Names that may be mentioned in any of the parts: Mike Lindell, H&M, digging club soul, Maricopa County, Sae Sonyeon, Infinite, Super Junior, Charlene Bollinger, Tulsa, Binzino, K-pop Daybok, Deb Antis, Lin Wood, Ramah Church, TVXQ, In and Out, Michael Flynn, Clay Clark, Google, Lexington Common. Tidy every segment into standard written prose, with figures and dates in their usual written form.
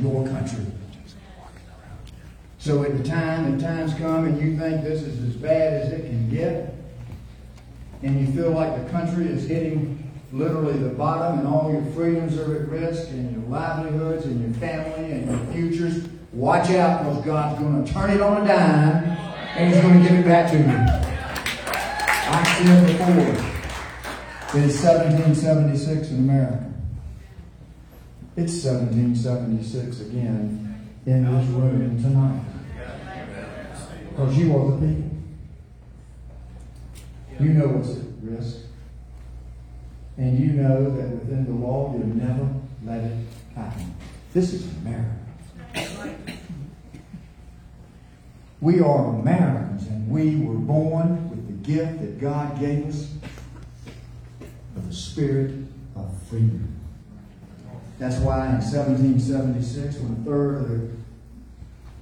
your country. So at the time, and times come, and you think this is as bad as it can get, and you feel like the country is hitting literally the bottom, and all your freedoms are at risk, and your livelihoods, and your family, and your futures, watch out, because God's going to turn it on a dime, and he's going to give it back to you. I've seen it before. It is 1776 in America. It's 1776 again in this room tonight. Because you are the people. You know what's at risk. And you know that within the law, you'll never let it happen. This is America. We are Americans, and we were born with the gift that God gave us of the spirit of freedom. That's why in 1776, when a third of the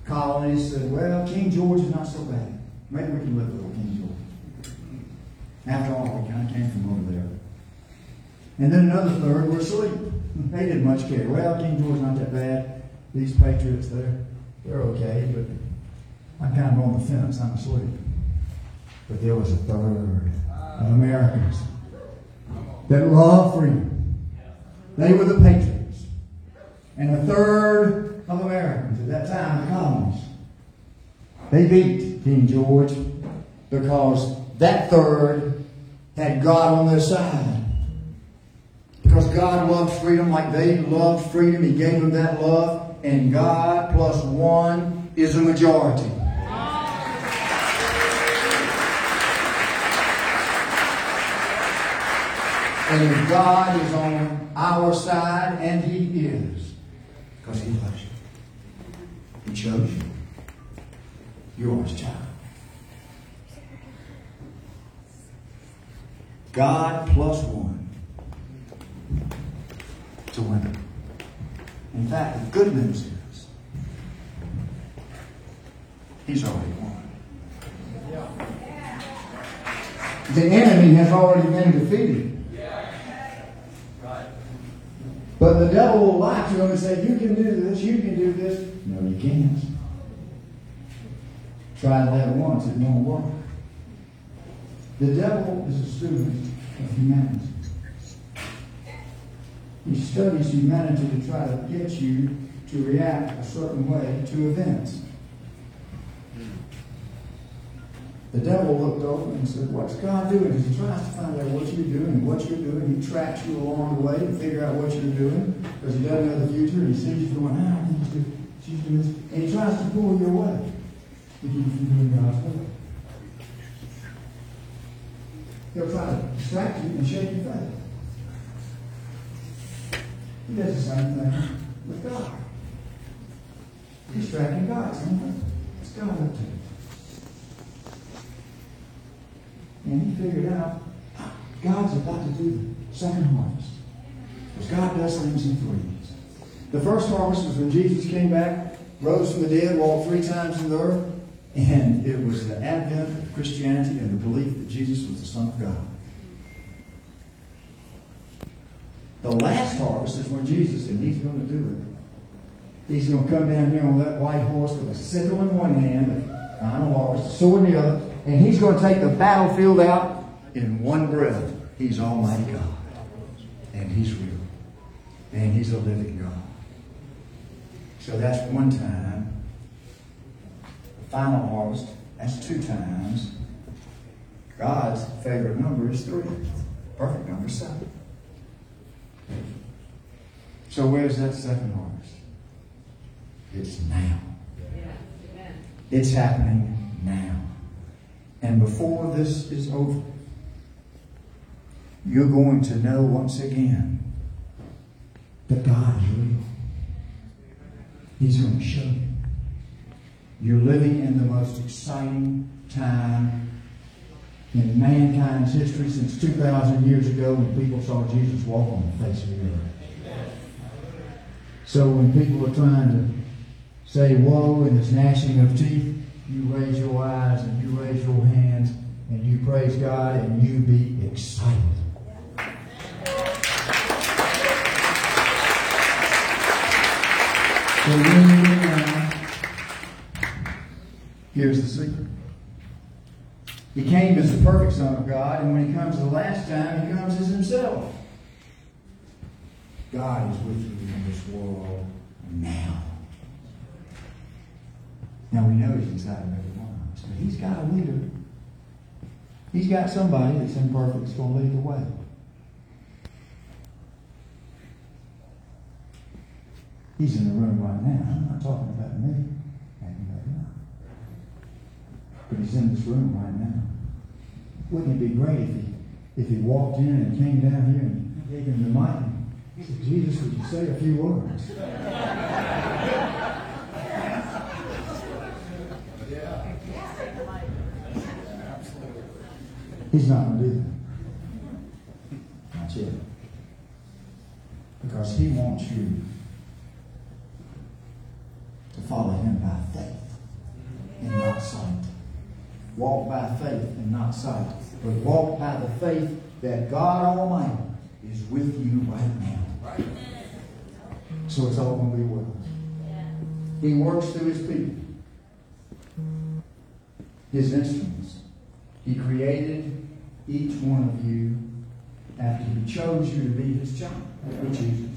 colonies said, well, King George is not so bad. Maybe we can live with old King George. After all, we kind of came from over there. And then another third were asleep. They didn't much care. Well, King George's not that bad. These patriots, they're okay, but I'm kind of on the fence. I'm asleep. But there was a third of Americans that loved freedom. They were the patriots. And a third of Americans at that time, the colonists, they beat King George because that third had God on their side. Because God loved freedom like they loved freedom. He gave them that love. And God plus one is a majority. And God is on our side, and He is. Because He loves you. He chose you. You are His child. God plus one to win. In fact, the good news is He's already won. The enemy has already been defeated. But the devil will lie to him and say, you can do this, you can do this. No, you can't. Try that once, it won't work. The devil is a student of humanity. He studies humanity to try to get you to react a certain way to events. The devil looked over and said, what's God doing? He tries to find out what you're doing, He tracks you along the way to figure out what you're doing, because he doesn't know the future, and he sees you going, I don't think she's doing this. And he tries to pull you away to keep you doing God's will. He'll try to distract you and shake your faith. He does the same thing with God. He's distracting God. What's God up to? And he figured out, God's about to do the second harvest. Because God does things in 3 days. The first harvest was when Jesus came back, rose from the dead, walked 3 times in the earth. And it was the advent of Christianity and the belief that Jesus was the Son of God. The last harvest is when Jesus said, He's going to do it. He's going to come down here on that white horse with a sickle in one hand, a sword in the other. And He's going to take the battlefield out in one breath. He's Almighty God. And He's real. And He's a living God. So that's one time. The final harvest, that's 2 times. God's favorite number is 3. Perfect number 7. So where's that second harvest? It's now. It's happening now. And before this is over, you're going to know once again that God is real. He's going to show you. You're living in the most exciting time in mankind's history since 2,000 years ago when people saw Jesus walk on the face of the earth. So when people are trying to say, woe, and this gnashing of teeth, you raise your eyes and you raise your hands and you praise God and you be excited. But when you're around, here's the secret. He came as the perfect Son of God, and when he comes the last time, he comes as himself. God is with you in this world now. Now we know he's inside of every one of us, but he's got a leader. He's got somebody that's imperfect that's going to lead the way. He's in the room right now. I'm not talking about me. But he's in this room right now. Wouldn't it be great if he walked in and came down here and gave him the mic? He said, Jesus, would you say a few words? He's not going to do that. Not yet. Because he wants you to follow him by faith and not sight. Walk by faith and not sight. But walk by the faith that God Almighty is with you right now. So it's all going to be well. He works through his people. His instruments. He created each one of you after he chose you to be his child. That was Jesus.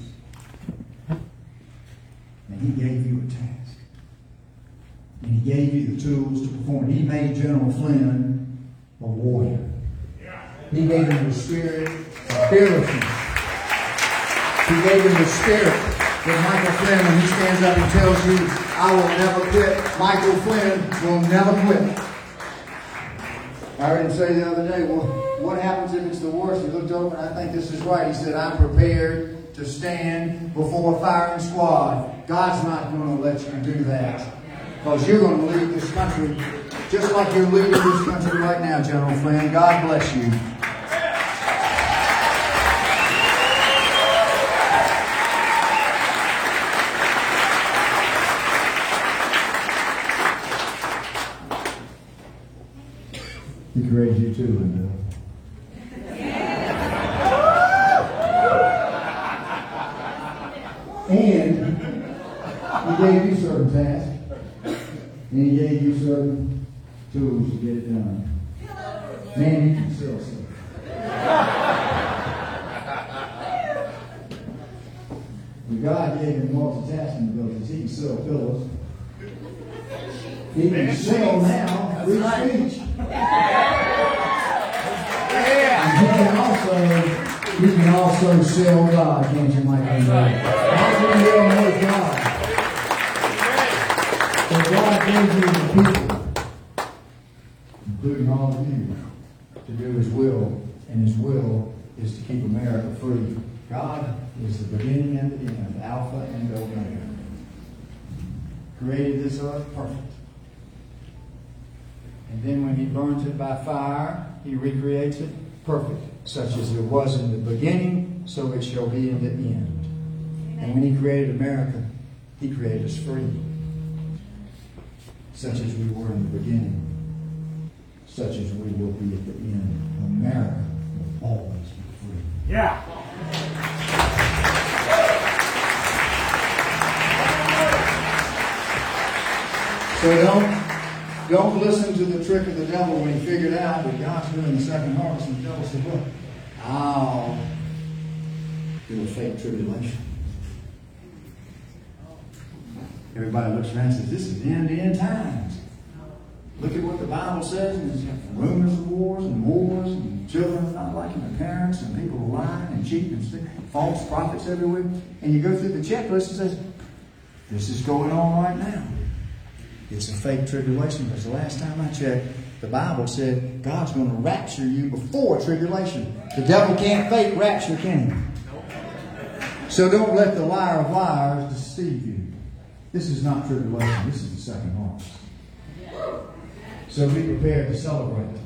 And he gave you a task. And he gave you the tools to perform. He made General Flynn a warrior. He gave him the spirit of fearlessness. He gave him the spirit that Michael Flynn, when he stands up and tells you, I will never quit. Michael Flynn will never quit. I heard him say the other day, well, what happens if it's the worst? He looked over and I think this is right. He said, I'm prepared to stand before a firing squad. God's not going to let you do that. Because you're going to lead this country just like you're leading this country right now, General Flynn. God bless you. He created you too, Linda. And he gave you certain tasks. And he gave you certain tools to get it done. Man, you can still see. When God gave him multitasking abilities, he can sell pillows. He can sell now free speech. Yeah. And you can also sell God, can't you, Michael? That's right. How can you know God? So God gave you the people, including all of you, to do his will, and his will is to keep America free. God is the beginning and the end, Alpha and Omega. Created this earth perfect. And then when he burns it by fire, he recreates it perfect, such as it was in the beginning, so it shall be in the end. Amen. And when he created America, he created us free, such as we were in the beginning, such as we will be at the end. America will always be free. Yeah. So don't listen to the trick of the devil when he figured out that God's doing the second harvest, and the devil said, look, I'll do a fake tribulation. Everybody looks around and says, this is the end times. Look at what the Bible says, and it's rumors of wars, and children not liking their parents, and people lying and cheating, and false prophets everywhere. And you go through the checklist and says, this is going on right now. It's a fake tribulation, because the last time I checked, the Bible said God's going to rapture you before tribulation. The devil can't fake rapture, can he? So don't let the liar of liars deceive you. This is not tribulation. This is the second harvest. So be prepared to celebrate,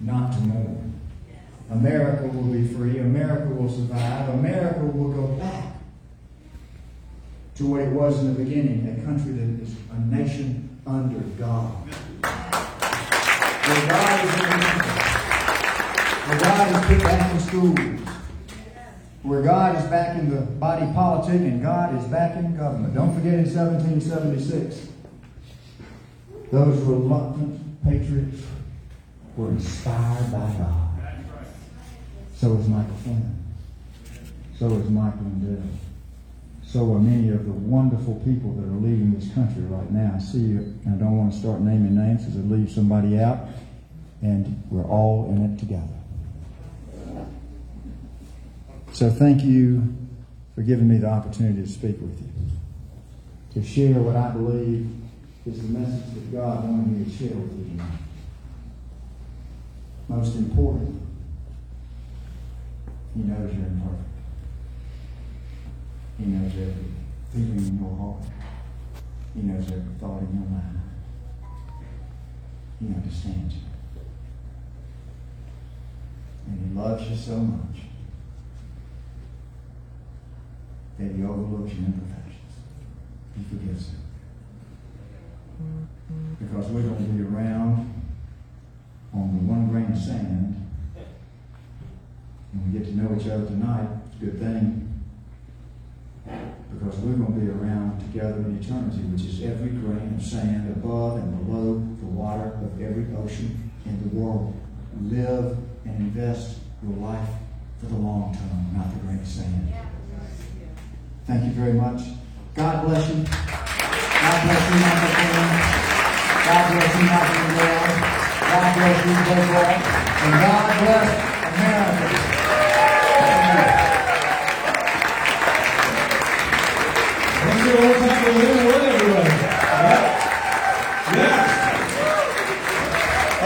not to mourn. America will be free. America will survive. America will go back to what it was in the beginning, a country that is a nation under God. Where God is in the country. Where God has put back in schools. where God is back in the body politic and God is back in government. Don't forget in 1776, those reluctant patriots were inspired by God. So was Michael Flynn. So was Michael and Deb. So are many of the wonderful people that are leading this country right now. I see you, and I don't want to start naming names because it leaves somebody out, and we're all in it together. So thank you for giving me the opportunity to speak with you, to share what I believe is the message that God wanted me to share with you tonight. Most important, He knows you're imperfect. He knows every feeling in your heart. He knows every thought in your mind. He understands you. And He loves you so much that He overlooks your imperfections. He forgives you. Because we're going to be around on the one grain of sand. And we get to know each other tonight. It's a good thing. Because we're going to be around together in eternity, which is every grain of sand above and below the water of every ocean in the world. Live and invest your life for the long term, not the grain of sand. Thank you very much. God bless you. God bless you, Michael Flynn. God bless you, Michael and Deb. God bless you, Clay Clark. And God bless America. Let's give a little time for Lin Wood, everyone. Yes.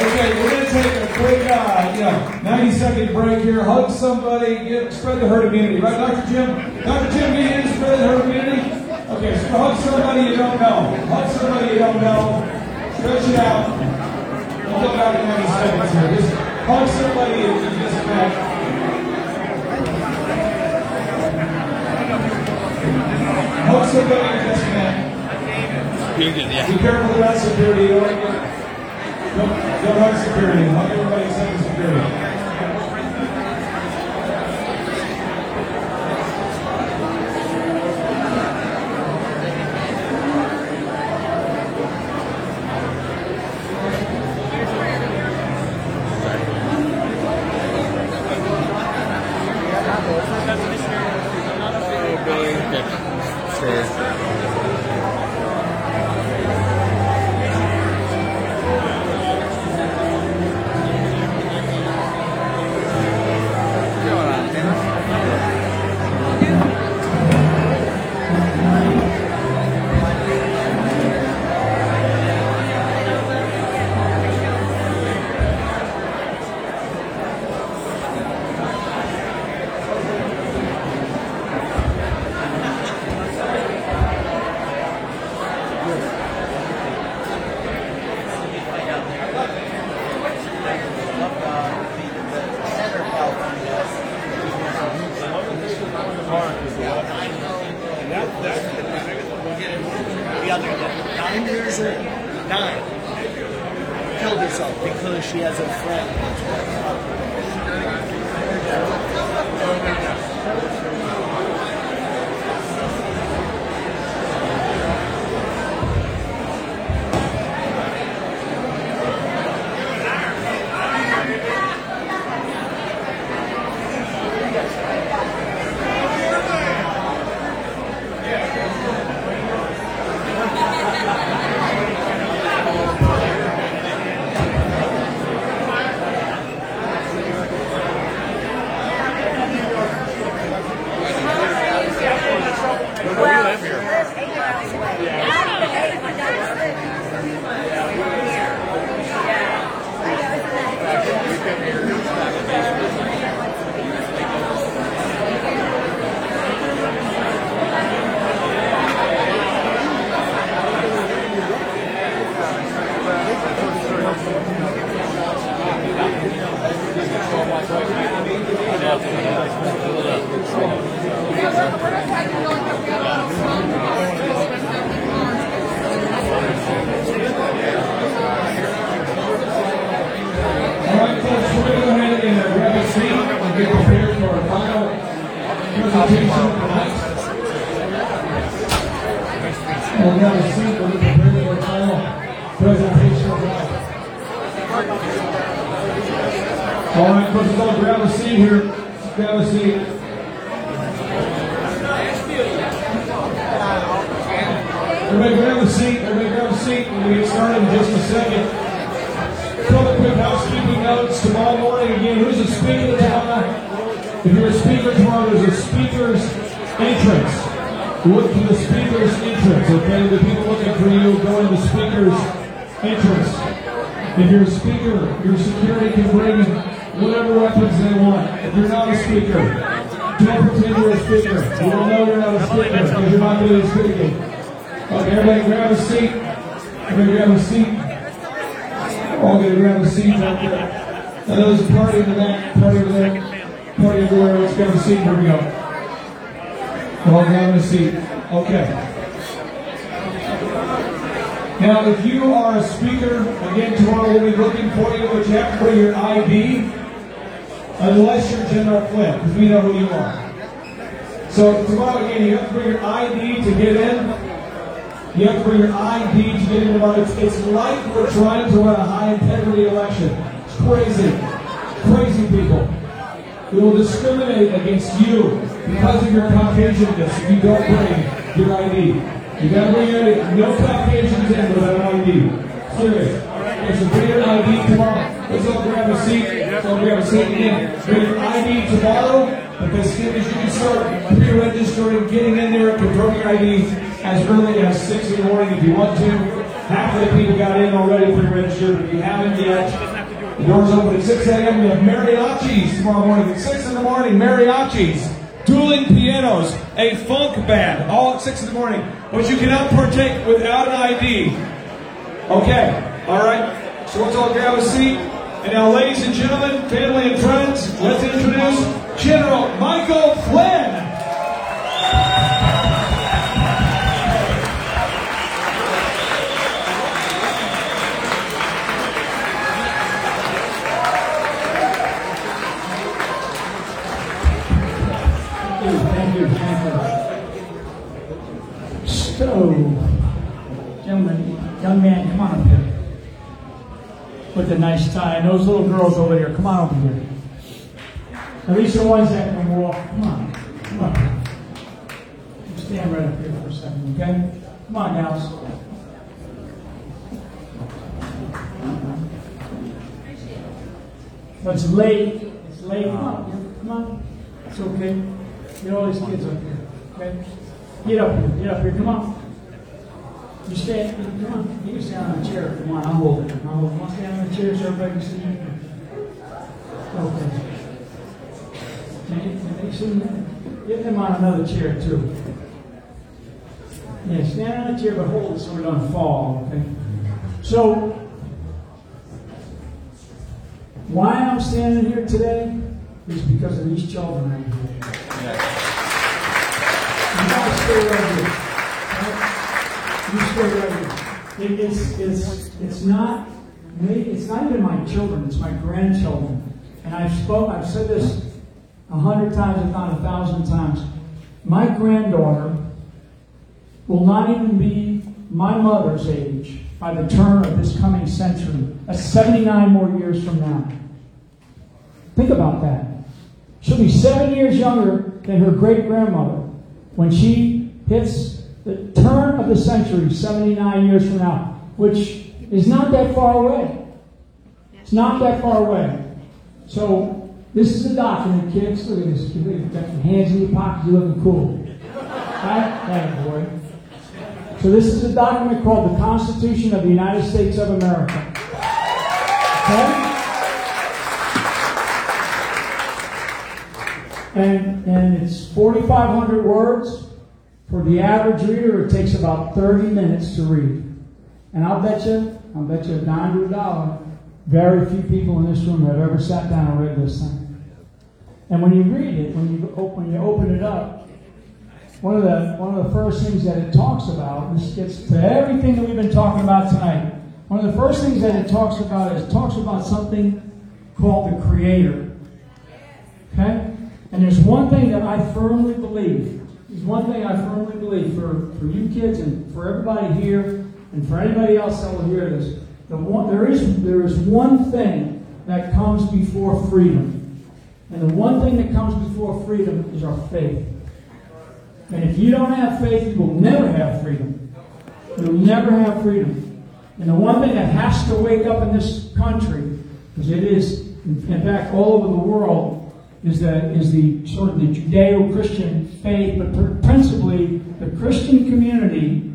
Okay, we're going to take a quick 90-second break here. Hug somebody. Spread the herd immunity. Right, Dr. Jim? Dr. Jim, be in. Spread the herd immunity. Okay, so hug somebody you don't know. Hug somebody you don't know. Stretch it out. We'll go back in 90 seconds here. Just hug somebody you just met. Hope somebody just met. Be careful about security. Don't hug security. Hug everybody except for security. have a seat. We're going to prepare for the final presentation of life. All right, first of all, grab a seat here. Grab a seat. Everybody grab a seat, we'll get started in just a second. Couple quick housekeeping notes. Tomorrow morning, again, who's a speaker tomorrow? If you're a speaker tomorrow, there's a speaker's entrance. Look for the speaker's entrance, okay? The people looking for you, go in the speaker's entrance. If you're a speaker, your security can bring in whatever weapons they want. If you're not a speaker, don't pretend you're a speaker. You don't know you're not a speaker because you're not really speaking. Okay, everybody grab a seat. All going to grab a seat right there. Now there's a party in the back, party everywhere. Let's grab a seat. Here we go. We're all grabbing a seat. Okay. Now, if you are a speaker, again, tomorrow we'll be looking for you, but you have to bring your ID, unless you're General Flynn, because we know who you are. So tomorrow, again, you have to bring your ID to get in. You have to bring your ID to get into voting. It's like we're trying to run a high-integrity election. It's crazy. Crazy people. We will discriminate against you because of your Caucasianness if you don't bring your ID. You got to bring your ID. No Caucasians in without an ID. Serious. Okay, so bring your ID tomorrow. Let's all grab a seat. Again. Bring your ID tomorrow. But as soon as you can start pre-registering, getting in there, confirming IDs as early as 6 in the morning if you want to. Half of the people got in already pre-registered. If you haven't yet, the doors open at 6 a.m. We have mariachis tomorrow morning at 6 in the morning. Mariachis, dueling pianos, a funk band, all at 6 in the morning. But you cannot partake without an ID. Okay, all right. So let's all grab a seat. And now, ladies and gentlemen, family and friends, let's introduce General Michael Flynn. Thank you, Michael. So, gentlemen, young man, come on up here. With a nice tie. And those little girls over there, come on over here. At least the ones that can walk. Come on. Stand right up here for a second, okay? Come on, gals. But it's late. Come on. It's okay. Get all these kids up here, okay? Get up here. Come on. You stand. Come on. You can stand on a chair. Come on. I'll hold it. Come on. Stand on a chair so everybody can see you. Okay. Get them on another chair, too. Yeah, stand on a chair, but hold it so we don't fall, okay? So, why I'm standing here today is because of these children right here. You gotta stay right here. Right? You stay right here. It's not even my children, it's my grandchildren. And I've said this 100 times, if not 1,000 times. My granddaughter will not even be my mother's age by the turn of this coming century. That's 79 more years from now. Think about that. She'll be 7 years younger than her great-grandmother when she hits the turn of the century, 79 years from now, which is not that far away. It's not that far away. So, this is a document, kids. Look at this. You've got your hands in your pockets. You're looking cool. Right? That boy. So this is a document called the Constitution of the United States of America. Okay? And it's 4,500 words. For the average reader, it takes about 30 minutes to read. And I'll bet you $9 to $1. Very few people in this room have ever sat down and read this thing. And when you read it, when you open it up, one of the first things that it talks about, this gets to everything that we've been talking about tonight. One of the first things that it talks about is something called the Creator. Okay? And there's one thing that I firmly believe There's one thing I firmly believe for you kids and for everybody here and for anybody else that will hear this. There is one thing that comes before freedom. And the one thing that comes before freedom is our faith. And if you don't have faith, you will never have freedom. You'll never have freedom. And the one thing that has to wake up in this country, because it is, in fact, all over the world, is the sort of the Judeo-Christian faith, but principally the Christian community,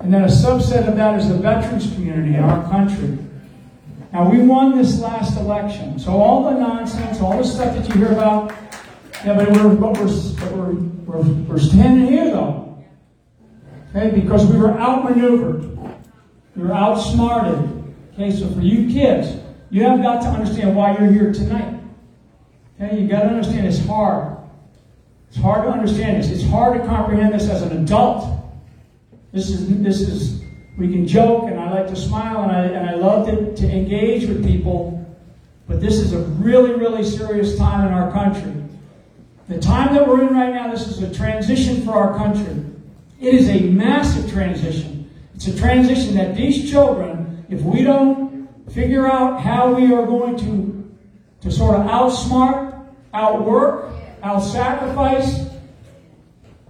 and then a subset of that is the veterans community in our country. Now, we won this last election, so all the nonsense, all the stuff that you hear about, yeah, but we're standing here though, okay? Because we were outmaneuvered, we were outsmarted. Okay, so for you kids, you have got to understand why you're here tonight. Okay, you got to understand it's hard. It's hard to understand this. It's hard to comprehend this as an adult. This is we can joke, and I like to smile, and I love to engage with people, but this is a really, really serious time in our country. The time that we're in right now, this is a transition for our country. It is a massive transition. It's a transition that these children, if we don't figure out how we are going to sort of outsmart, outwork, outsacrifice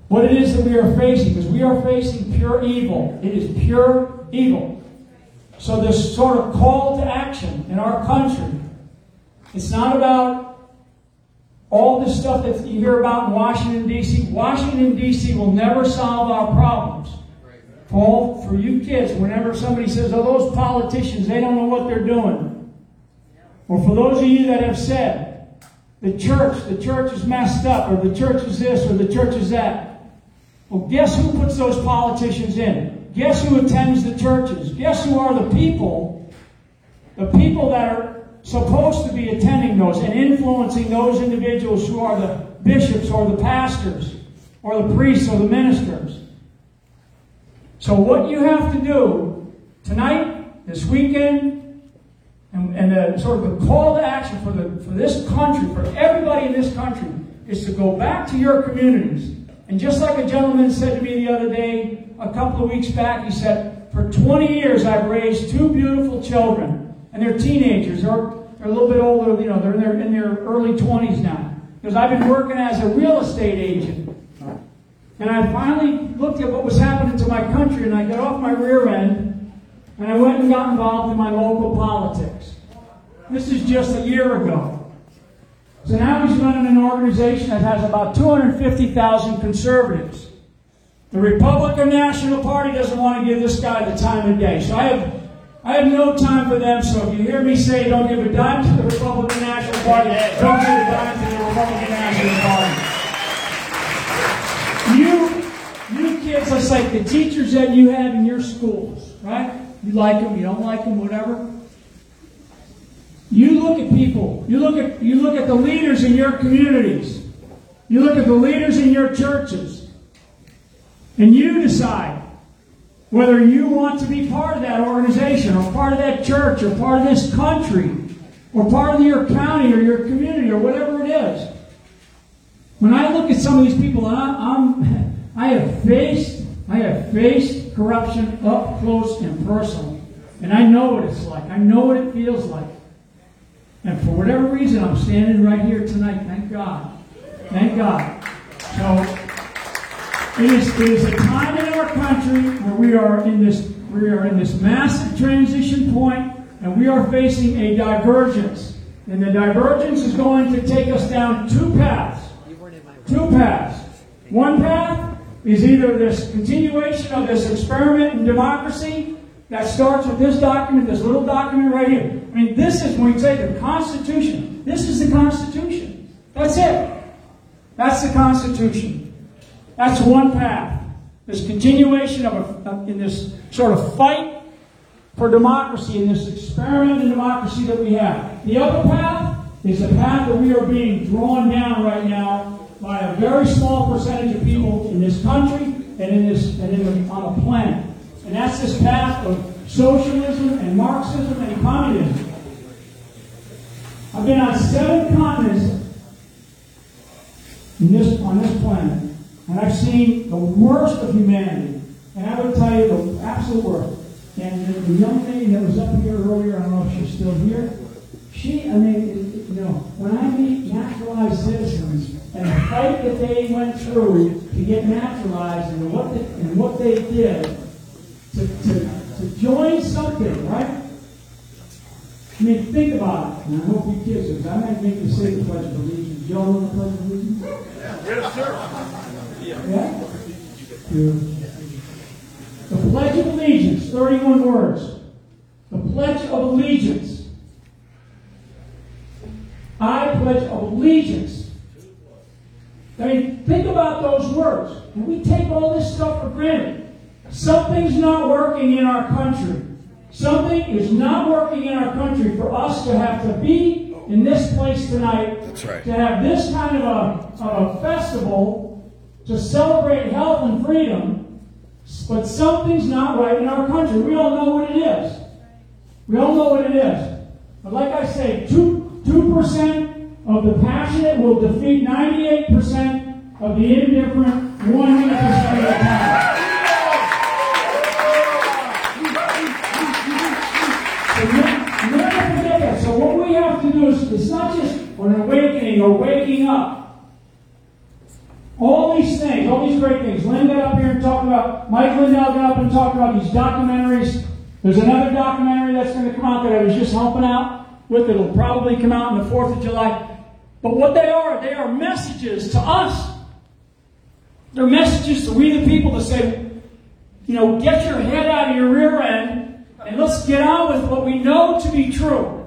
what it is that we are facing, because we are facing pure evil. It is pure evil. So this sort of call to action in our country, it's not about all this stuff that you hear about in Washington, D.C. Washington, D.C. will never solve our problems. Paul, for you kids, whenever somebody says, oh, those politicians, they don't know what they're doing. Or for those of you that have said, the church is messed up, or the church is this, or the church is that. Well, guess who puts those politicians in? Guess who attends the churches? Guess who are the people that are supposed to be attending those and influencing those individuals who are the bishops or the pastors or the priests or the ministers. So what you have to do tonight, this weekend, and sort of the call to action for this country, for everybody in this country, is to go back to your communities. And just like a gentleman said to me the other day, a couple of weeks back, he said, for 20 years I've raised two beautiful children, and they're teenagers, they're a little bit older, you know, they're in their early 20s now, because I've been working as a real estate agent. And I finally looked at what was happening to my country, and I got off my rear end, and I went and got involved in my local politics. This is just a year ago. So now he's running an organization that has about 250,000 conservatives. The Republican National Party doesn't want to give this guy the time of day. So I have no time for them. So if you hear me say, don't give a dime to the Republican National Party, don't give a dime to the Republican National Party. You kids, it's like the teachers that you had in your schools, right? You like them, you don't like them, whatever. You look at people. You look at the leaders in your communities. You look at the leaders in your churches. And you decide whether you want to be part of that organization or part of that church or part of this country or part of your county or your community or whatever it is. When I look at some of these people, I have faced corruption up close and personal. And I know what it's like. I know what it feels like. And for whatever reason, I'm standing right here tonight. Thank God. Thank God. So it is a time in our country where we are in this massive transition point, and we are facing a divergence. And the divergence is going to take us down two paths. Two paths. One path is either this continuation of this experiment in democracy that starts with this document, this little document right here. I mean, this is when you take the Constitution. This is the Constitution. That's it. That's the Constitution. That's one path. This continuation in this sort of fight for democracy, in this experiment in democracy that we have. The other path is the path that we are being drawn down right now by a very small percentage of people in this country and on the planet. And that's this path of socialism and Marxism and communism. I've been on 7 continents on this planet. And I've seen the worst of humanity. And I would tell you the absolute worst. And the young lady that was up here earlier, I don't know if she's still here, when I meet naturalized citizens and the fight that they went through to get naturalized and what they did to join something, right? I mean, think about it. And I hope you kids, because I might make you say the Pledge of Allegiance. Do y'all know the Pledge of Allegiance? Yes, sir. Yeah? The Pledge of Allegiance, 31 words. The Pledge of Allegiance. I pledge allegiance. I mean, think about those words. And we take all this stuff for granted. Something's not working in our country. Something is not working in our country for us to have to be in this place tonight. That's right. To have this kind of a festival to celebrate health and freedom, but something's not right in our country. We all know what it is. But like I say, 2% of the passionate will defeat 98% of the indifferent, 100% of the time. So what we have to do is, it's not just an awakening or waking up. All these things, all these great things. Lynn got up here and talked about, Mike Lindell got up and talked about these documentaries. There's another documentary that's going to come out that I was just helping out with. It'll probably come out on the 4th of July. But what they are messages to us. They're messages to we the people to say, get your head out of your rear end and let's get on with what we know to be true.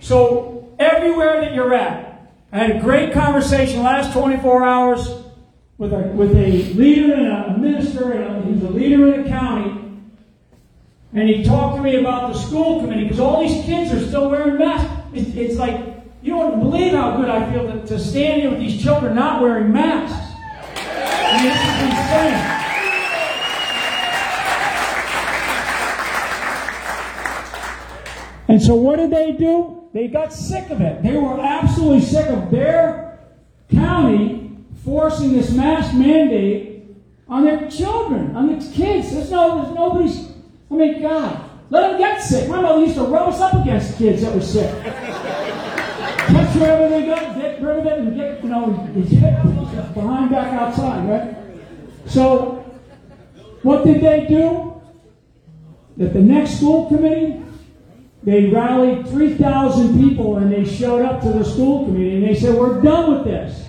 So everywhere that you're at, I had a great conversation last 24 hours with a leader and a minister, he's a leader in a county, and he talked to me about the school committee, because all these kids are still wearing masks. It's like, you don't believe how good I feel to stand here with these children not wearing masks. I mean, it's insane. And so what did they do? They got sick of it. They were absolutely sick of their county forcing this mask mandate on their children, on their kids. There's nobody's. I mean, God, let them get sick. My mother used to rub us up against kids that were sick. Catch wherever they go, get rid of it, and get behind back outside, right? So, what did they do? That the next school committee. They rallied 3,000 people and they showed up to the school committee and they said, we're done with this.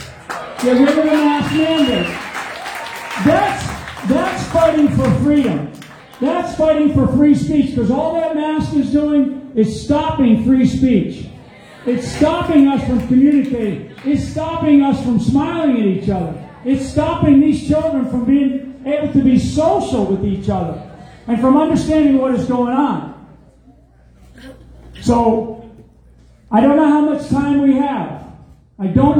Get rid of the mask mandate. That's fighting for freedom. That's fighting for free speech, because all that mask is doing is stopping free speech. It's stopping us from communicating. It's stopping us from smiling at each other. It's stopping these children from being able to be social with each other and from understanding what is going on. So, I don't know how much time we have. I do not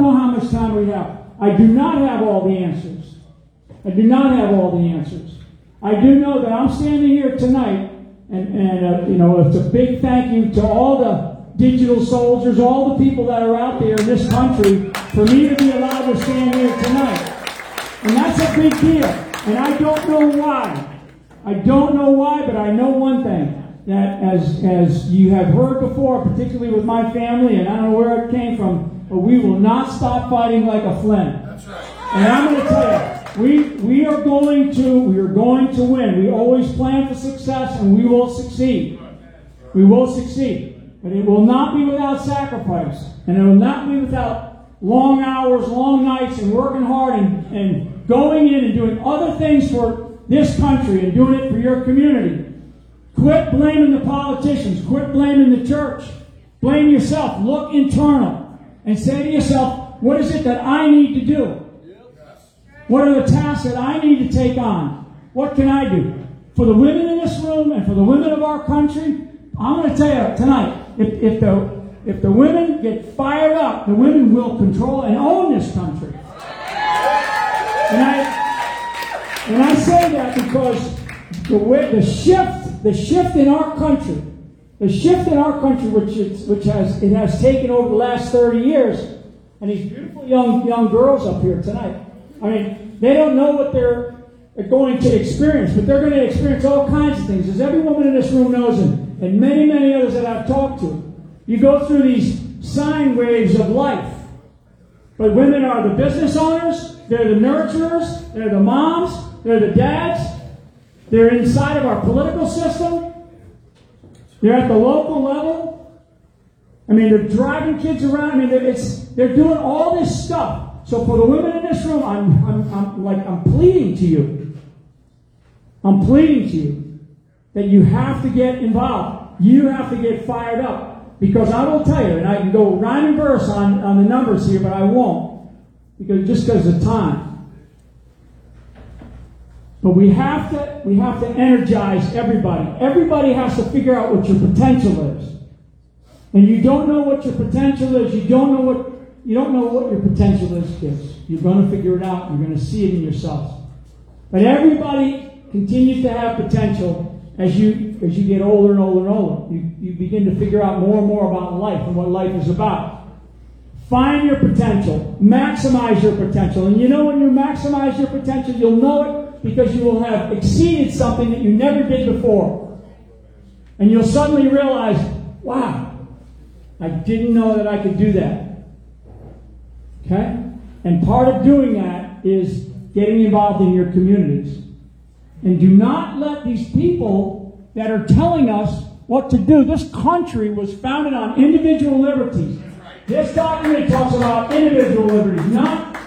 have all the answers. I do know that I'm standing here tonight, and it's a big thank you to all the digital soldiers, all the people that are out there in this country, for me to be allowed to stand here tonight. And that's a big deal. And I don't know why. But I know one thing. That as you have heard before, particularly with my family, and I don't know where it came from, but we will not stop fighting like a Flynn. That's right. And I'm going to tell you, we are going to win. We always plan for success, and we will succeed. But it will not be without sacrifice, and it will not be without long hours, long nights, and working hard, and going in and doing other things for this country and doing it for your community. Quit blaming the politicians. Quit blaming the church. Blame yourself. Look internal and say to yourself, what is it that I need to do? What are the tasks that I need to take on? What can I do? For the women in this room and for the women of our country, I'm going to tell you tonight, if the women get fired up, the women will control and own this country. And I say that because the shift in our country, which has taken over the last 30 years, and these beautiful young girls up here tonight, I mean, they don't know what they're going to experience, but they're going to experience all kinds of things, as every woman in this room knows, and many, many others that I've talked to. You go through these sine waves of life. But women are the business owners, they're the nurturers, they're the moms, they're the dads, they're inside of our political system, they're at the local level. I mean, they're driving kids around. I mean, they're doing all this stuff. So for the women in this room, I'm pleading to you. I'm pleading to you that you have to get involved. You have to get fired up. Because I will tell you, and I can go rhyme and verse on the numbers here, but I won't. Because of time. But we have to energize everybody. Everybody has to figure out what your potential is. And you don't know what your potential is. You don't know what your potential is, kids. You're going to figure it out. You're going to see it in yourselves. But everybody continues to have potential as you get older and older and older. You begin to figure out more and more about life and what life is about. Find your potential. Maximize your potential. And you know when you maximize your potential, you'll know it because you will have exceeded something that you never did before. And you'll suddenly realize, wow, I didn't know that I could do that. Okay? And part of doing that is getting involved in your communities. And do not let these people that are telling us what to do. This country was founded on individual liberties. This document talks about individual liberties, not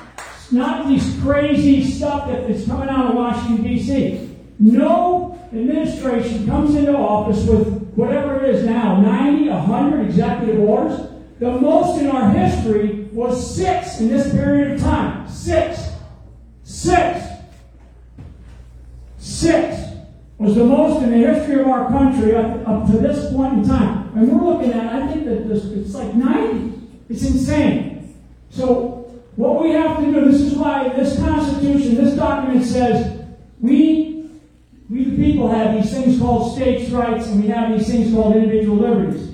these crazy stuff that is coming out of Washington, D.C. No administration comes into office with whatever it is now, 90, 100 executive orders. The most in our history was 6 in this period of time. 6 was the most in the history of our country up to this point in time. And we're looking at, I think that it's like 90. It's insane. So what we have to do, this is why this Constitution, this document says, we the people have these things called states' rights, and we have these things called individual liberties.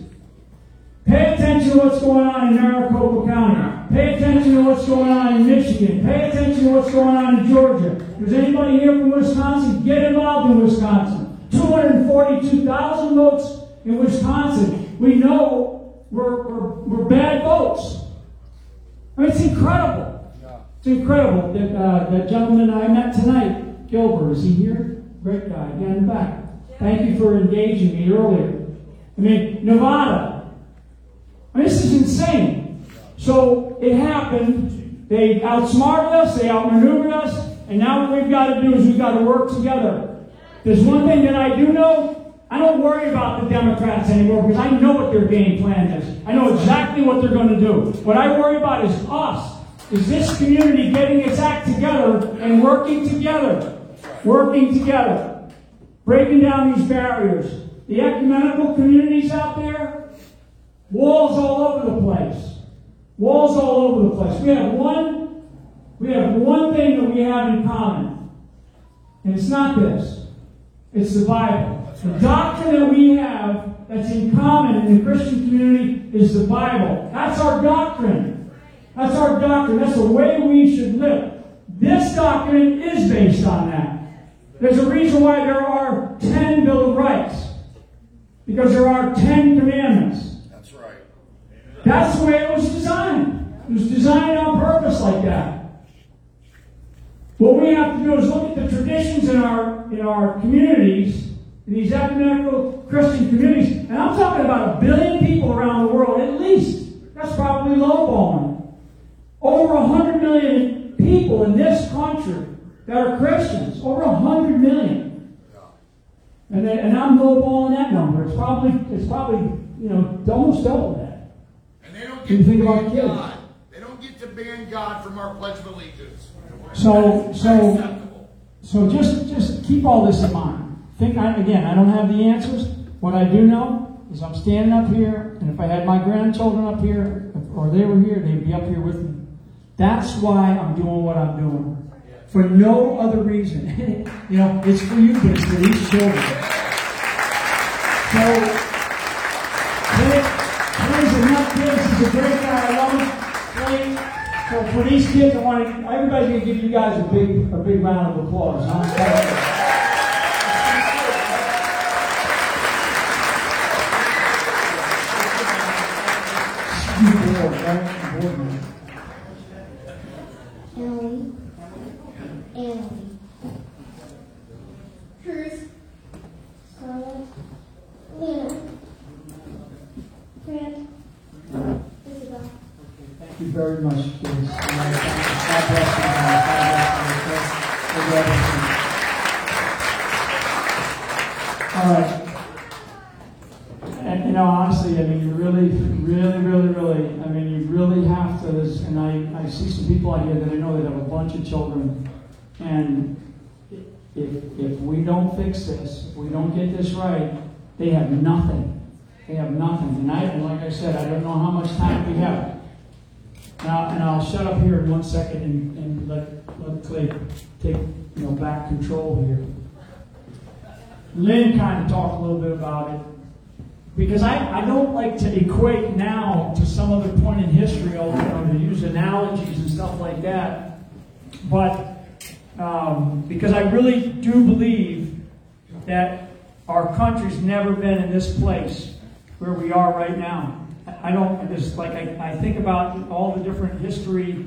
Pay attention to what's going on in Maricopa County. Pay attention to what's going on in Michigan. Pay attention to what's going on in Georgia. If there's anybody here from Wisconsin, get involved in Wisconsin. 242,000 votes in Wisconsin. We know we're bad votes. I mean, it's incredible. Yeah. It's incredible. That gentleman I met tonight, Gilbert, is he here? Great guy, down in the back. Thank you for engaging me earlier. I mean, Nevada. I mean, this is insane. So it happened. They outsmarted us. They outmaneuvered us. And now what we've got to do is we've got to work together. There's one thing that I do know. I don't worry about the Democrats anymore because I know what their game plan is. I know exactly what they're going to do. What I worry about is us. Is this community getting its act together and working together? Working together, breaking down these barriers. The ecumenical communities out there, walls all over the place. Walls all over the place. We have one thing that we have in common. And it's not this. It's the Bible. That's right. The doctrine that we have that's in common in the Christian community is the Bible. That's our doctrine. That's our doctrine. That's the way we should live. This doctrine is based on that. There's a reason why there are 10 Bill of Rights. Because there are 10 commandments. That's right. Amen. That's the way it was designed. It was designed on purpose like that. What we have to do is look at the traditions in our communities, in these ecumenical Christian communities. And I'm talking about 1 billion people around the world, at least. That's probably lowballing. Over 100 million people in this country that are Christians, over 100 million, and I'm lowballing that number. It's probably almost double that. And they don't get to ban God. They don't get to ban God from our Pledge of Allegiance. So just keep all this in mind. I don't have the answers. What I do know is I'm standing up here, and if I had my grandchildren up here, or they were here, they'd be up here with me. That's why I'm doing what I'm doing. For no other reason. It's for you, but it's for these children. So, Clay's a nutcase. He's a great guy. I love him. Clay, So for these kids, everybody's going to give you guys a big round of applause. Huh? If we don't fix this, if we don't get this right, they have nothing. They have nothing. And like I said, I don't know how much time we have. Now, and I'll shut up here in 1 second and let Clay take back control here. Lin kind of talked a little bit about it. Because I don't like to equate now to some other point in history, although to use analogies and stuff like that. But because I really do believe that our country's never been in this place where we are right now. I think about all the different history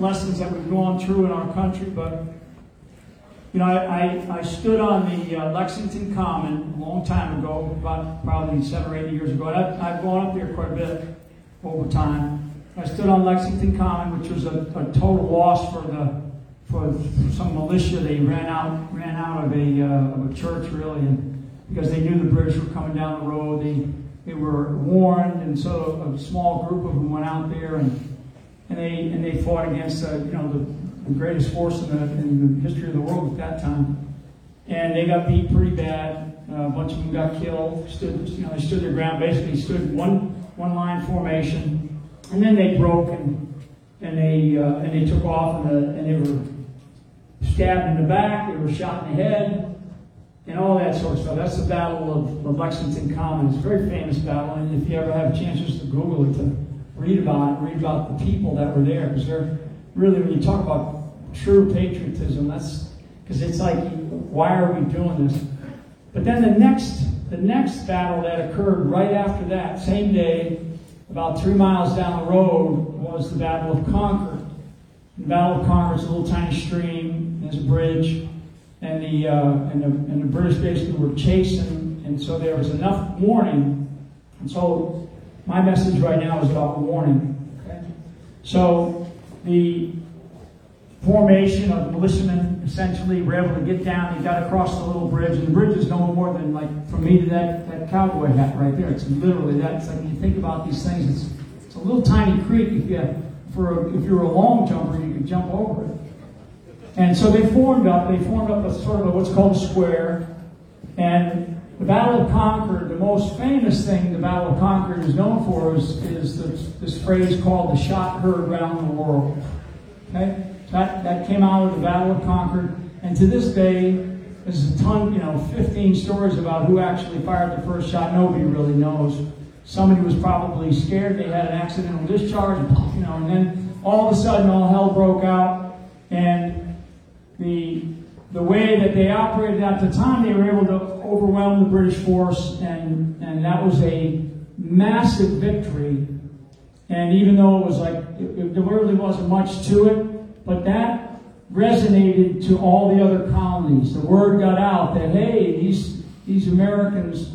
lessons that we've gone through in our country, but I stood on the Lexington Common a long time ago, about probably 7 or 8 years ago. And I've gone up there quite a bit over time. I stood on Lexington Common, which was a total loss for some militia. They ran out of a church, really, and because they knew the British were coming down the road, they were warned, and so a small group of them went out there and they fought against the greatest force in the history of the world at that time, and they got beat pretty bad. A bunch of them got killed. They stood their ground, basically stood one line formation, and then they broke and they took off and they were stabbed in the back, they were shot in the head, and all that sort of stuff. That's the Battle of Lexington Common. It's a very famous battle, and if you ever have a chance just to Google it, to read about the people that were there, because they're really, when you talk about true patriotism, that's because it's like, why are we doing this? But then the next battle that occurred right after that, same day, about 3 miles down the road, was the Battle of Concord. The Battle of Concord is a little tiny stream, there's a bridge, and the British basically were chasing, and so there was enough warning. And so my message right now is about warning. Okay? So the formation of militiamen essentially were able to get down, they got across the little bridge, and the bridge is no more than, like, from me to that cowboy hat right there. It's literally that. It's like, when you think about these things, it's a little tiny creek. If you were a long jumper, you could jump over it. And so they formed up a sort of what's called a square. And the Battle of Concord, the most famous thing the Battle of Concord is known for is this phrase called the shot heard round the world. Okay? That came out of the Battle of Concord, and to this day, there's a ton, 15 stories about who actually fired the first shot. Nobody really knows. Somebody was probably scared. They had an accidental discharge, and then all of a sudden, all hell broke out. And the way that they operated at the time, they were able to overwhelm the British force, and that was a massive victory. And even though it was there really wasn't much to it, but that resonated to all the other colonies. The word got out that, hey, these Americans,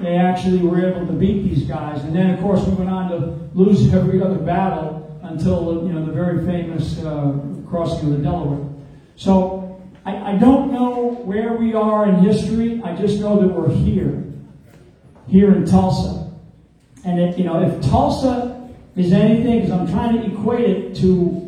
they actually were able to beat these guys. And then, of course, we went on to lose every other battle until the very famous crossing of the Delaware. So I don't know where we are in history. I just know that we're here in Tulsa. And if Tulsa is anything, because I'm trying to equate it to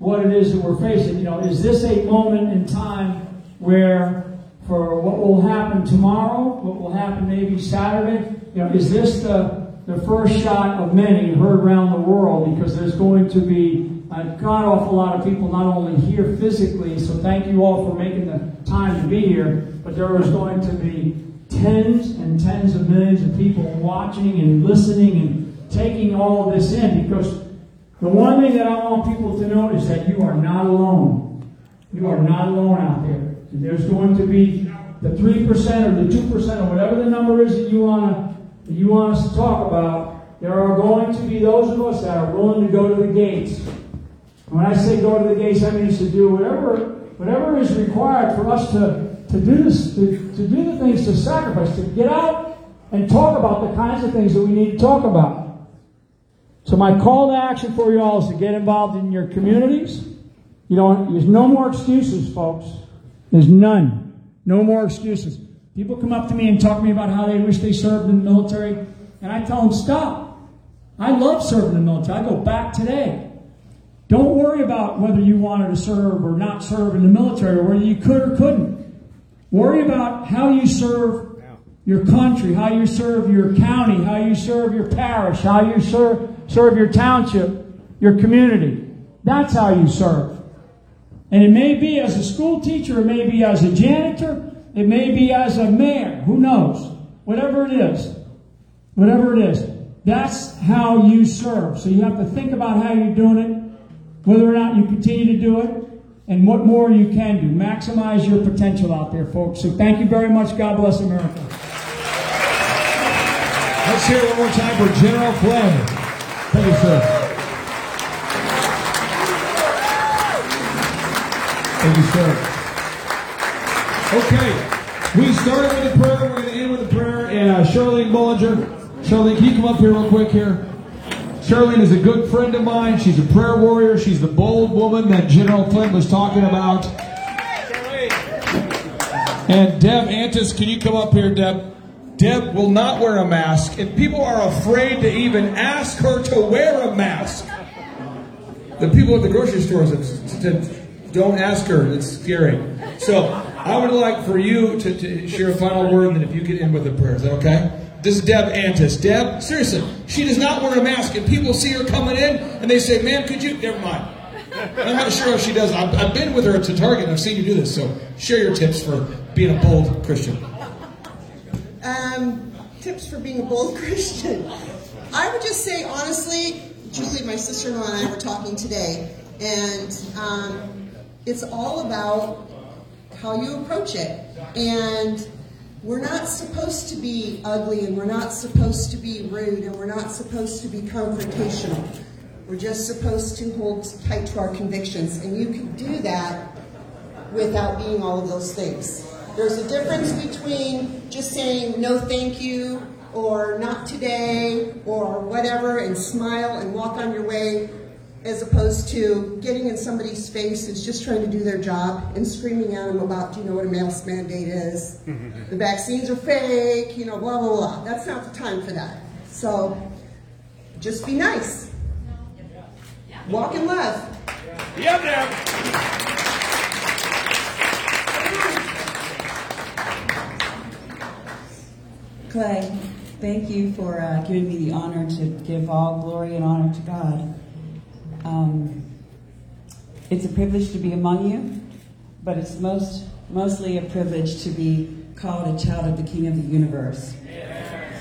what it is that we're facing. Is this a moment in time where, for what will happen tomorrow, what will happen maybe Saturday, is this the first shot of many heard around the world? Because there's going to be a god awful lot of people not only here physically, so thank you all for making the time to be here, but there is going to be tens and tens of millions of people watching and listening and taking all of this in, because The one thing that I want people to know is that you are not alone. You are not alone out there. There's going to be the 3% or the 2% or whatever the number is that you want us to talk about. There are going to be those of us that are willing to go to the gates. And when I say go to the gates, I mean to do whatever is required for us to do this, to do the things, to sacrifice, to get out and talk about the kinds of things that we need to talk about. So my call to action for you all is to get involved in your communities. There's no more excuses, folks. There's none. No more excuses. People come up to me and talk to me about how they wish they served in the military, and I tell them, stop. I love serving in the military. I go back today. Don't worry about whether you wanted to serve or not serve in the military, or whether you could or couldn't. Worry about how you serve your country, how you serve your county, how you serve your parish, how you serve your township, your community. That's how you serve. And it may be as a school teacher, it may be as a janitor, it may be as a mayor, who knows? Whatever it is, that's how you serve. So you have to think about how you're doing it, whether or not you continue to do it, and what more you can do. Maximize your potential out there, folks. So thank you very much. God bless America. Let's hear it one more time for General Flynn. Thank you, sir. Thank you, sir. Okay, we started with a prayer. We're going to end with a prayer. And Charlene Bollinger. Charlene, can you come up here real quick here? Charlene is a good friend of mine. She's a prayer warrior. She's the bold woman that General Flynn was talking about. And Deb Antis, can you come up here, Deb? Deb will not wear a mask, and people are afraid to even ask her to wear a mask. The people at the grocery stores don't ask her. It's scary. So I would like for you to share a final word, and if you could end with a prayer. Is that okay? This is Deb Antis. Deb, seriously, she does not wear a mask, and people see her coming in, and they say, ma'am, could you? Never mind. I'm not sure if she does. I've been with her to Target, and I've seen you do this, so share your tips for being a bold Christian. Tips for being a bold Christian. I would just say, honestly, Julie, my sister-in-law, and I were talking today, and it's all about how you approach it. And we're not supposed to be ugly, and we're not supposed to be rude, and we're not supposed to be confrontational. We're just supposed to hold tight to our convictions, and you can do that without being all of those things. There's a difference between just saying no thank you, or not today, or whatever, and smile and walk on your way, as opposed to getting in somebody's face that's just trying to do their job and screaming at them about, do you know what a mask mandate is? The vaccines are fake, blah, blah, blah. That's not the time for that. So just be nice. Walk in love. Yeah, man. Clay, thank you for giving me the honor to give all glory and honor to God. It's a privilege to be among you, but it's mostly a privilege to be called a child of the King of the Universe. Yes,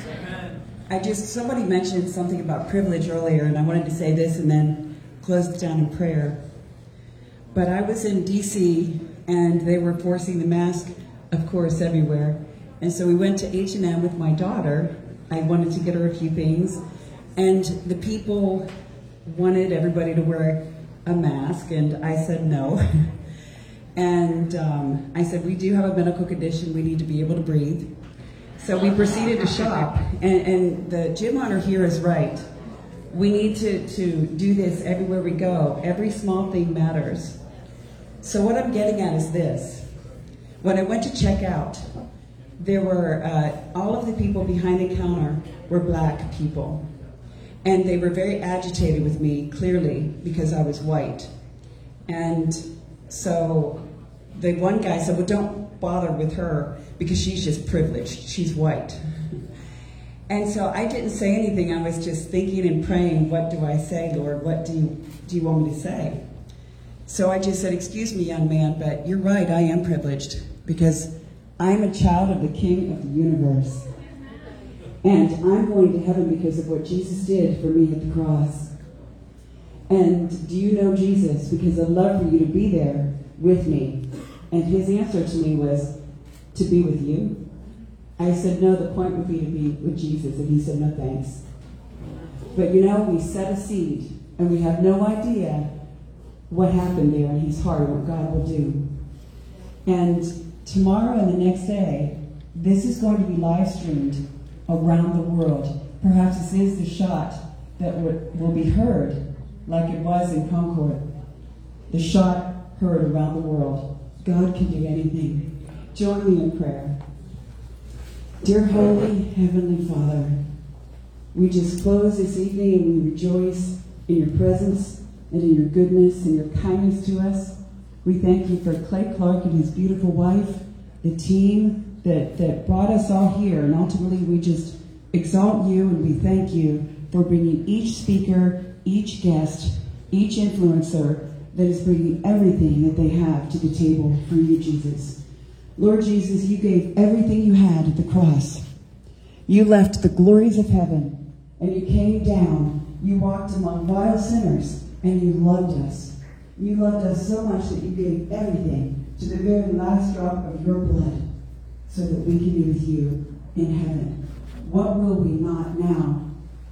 amen. Somebody mentioned something about privilege earlier, and I wanted to say this and then close it down in prayer. But I was in D.C., and they were forcing the mask, of course, everywhere. And so we went to H&M with my daughter. I wanted to get her a few things. And the people wanted everybody to wear a mask, and I said no. And I said, we do have a medical condition. We need to be able to breathe. So we proceeded to shop. And the gym owner here is right. We need to do this everywhere we go. Every small thing matters. So what I'm getting at is this. When I went to check out, there were, all of the people behind the counter were black people. And they were very agitated with me, clearly, because I was white. And so the one guy said, well, don't bother with her because she's just privileged. She's white. And so I didn't say anything. I was just thinking and praying, what do I say, Lord? What do you want me to say? So I just said, excuse me, young man, but you're right, I am privileged because I'm a child of the King of the Universe, and I'm going to heaven because of what Jesus did for me at the cross. And do you know Jesus? Because I'd love for you to be there with me. And his answer to me was, to be with you? I said, no, the point would be to be with Jesus. And he said, no, thanks. But you know, we set a seed, and we have no idea what happened there in his heart, what God will do. And tomorrow and the next day, this is going to be live streamed around the world. Perhaps this is the shot that will be heard, like it was in Concord. The shot heard around the world. God can do anything. Join me in prayer. Dear Holy Heavenly Father, we just close this evening and we rejoice in your presence and in your goodness and your kindness to us. We thank you for Clay Clark and his beautiful wife, the team that brought us all here. And ultimately, we just exalt you and we thank you for bringing each speaker, each guest, each influencer that is bringing everything that they have to the table for you, Jesus. Lord Jesus, you gave everything you had at the cross. You left the glories of heaven and you came down. You walked among vile sinners and you loved us. You loved us so much that you gave everything to the very last drop of your blood so that we can be with you in heaven. What will we not now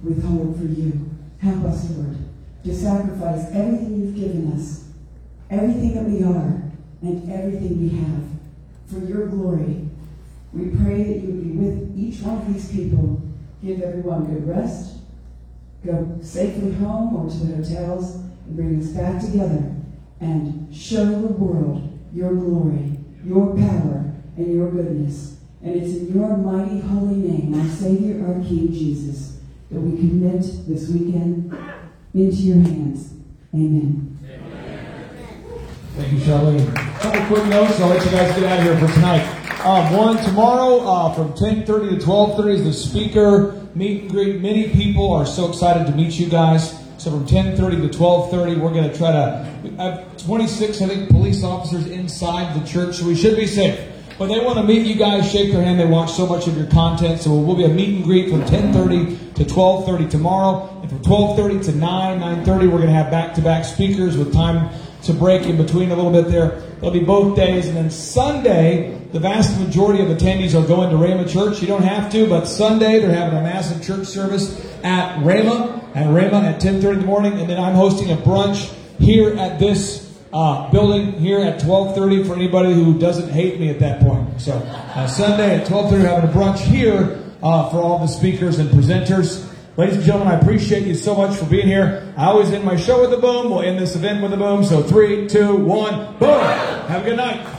withhold for you? Help us, Lord, to sacrifice everything you've given us, everything that we are, and everything we have for your glory. We pray that you would be with each one of these people. Give everyone good rest. Go safely home or to the hotels and bring us back together and show the world your glory, your power, and your goodness. And it's in your mighty holy name, our Savior, our King Jesus, that we commit this weekend into your hands. Amen. Thank you, Charlene. A couple quick notes, I'll let you guys get out of here for tonight. Tomorrow from 10:30 to 12:30 is the speaker meet and greet. Many people are so excited to meet you guys. So from 10:30 to 12:30, we're going to try to have 26, I think, police officers inside the church. So we should be safe. But they want to meet you guys, shake your hand. They watch so much of your content. So we'll be a meet and greet from 10:30 to 12:30 tomorrow. And from 12:30 to 9:30, we're going to have back-to-back speakers with time to break in between a little bit there. There'll be both days. And then Sunday, the vast majority of attendees are going to Ramah Church. You don't have to, but Sunday they're having a massive church service at Ramah at 10:30 in the morning. And then I'm hosting a brunch here at this building here at 12:30 for anybody who doesn't hate me at that point. So Sunday at 12:30 we're having a brunch here for all the speakers and presenters. Ladies and gentlemen, I appreciate you so much for being here. I always end my show with a boom. We'll end this event with a boom. So 3, 2, 1, boom. Have a good night.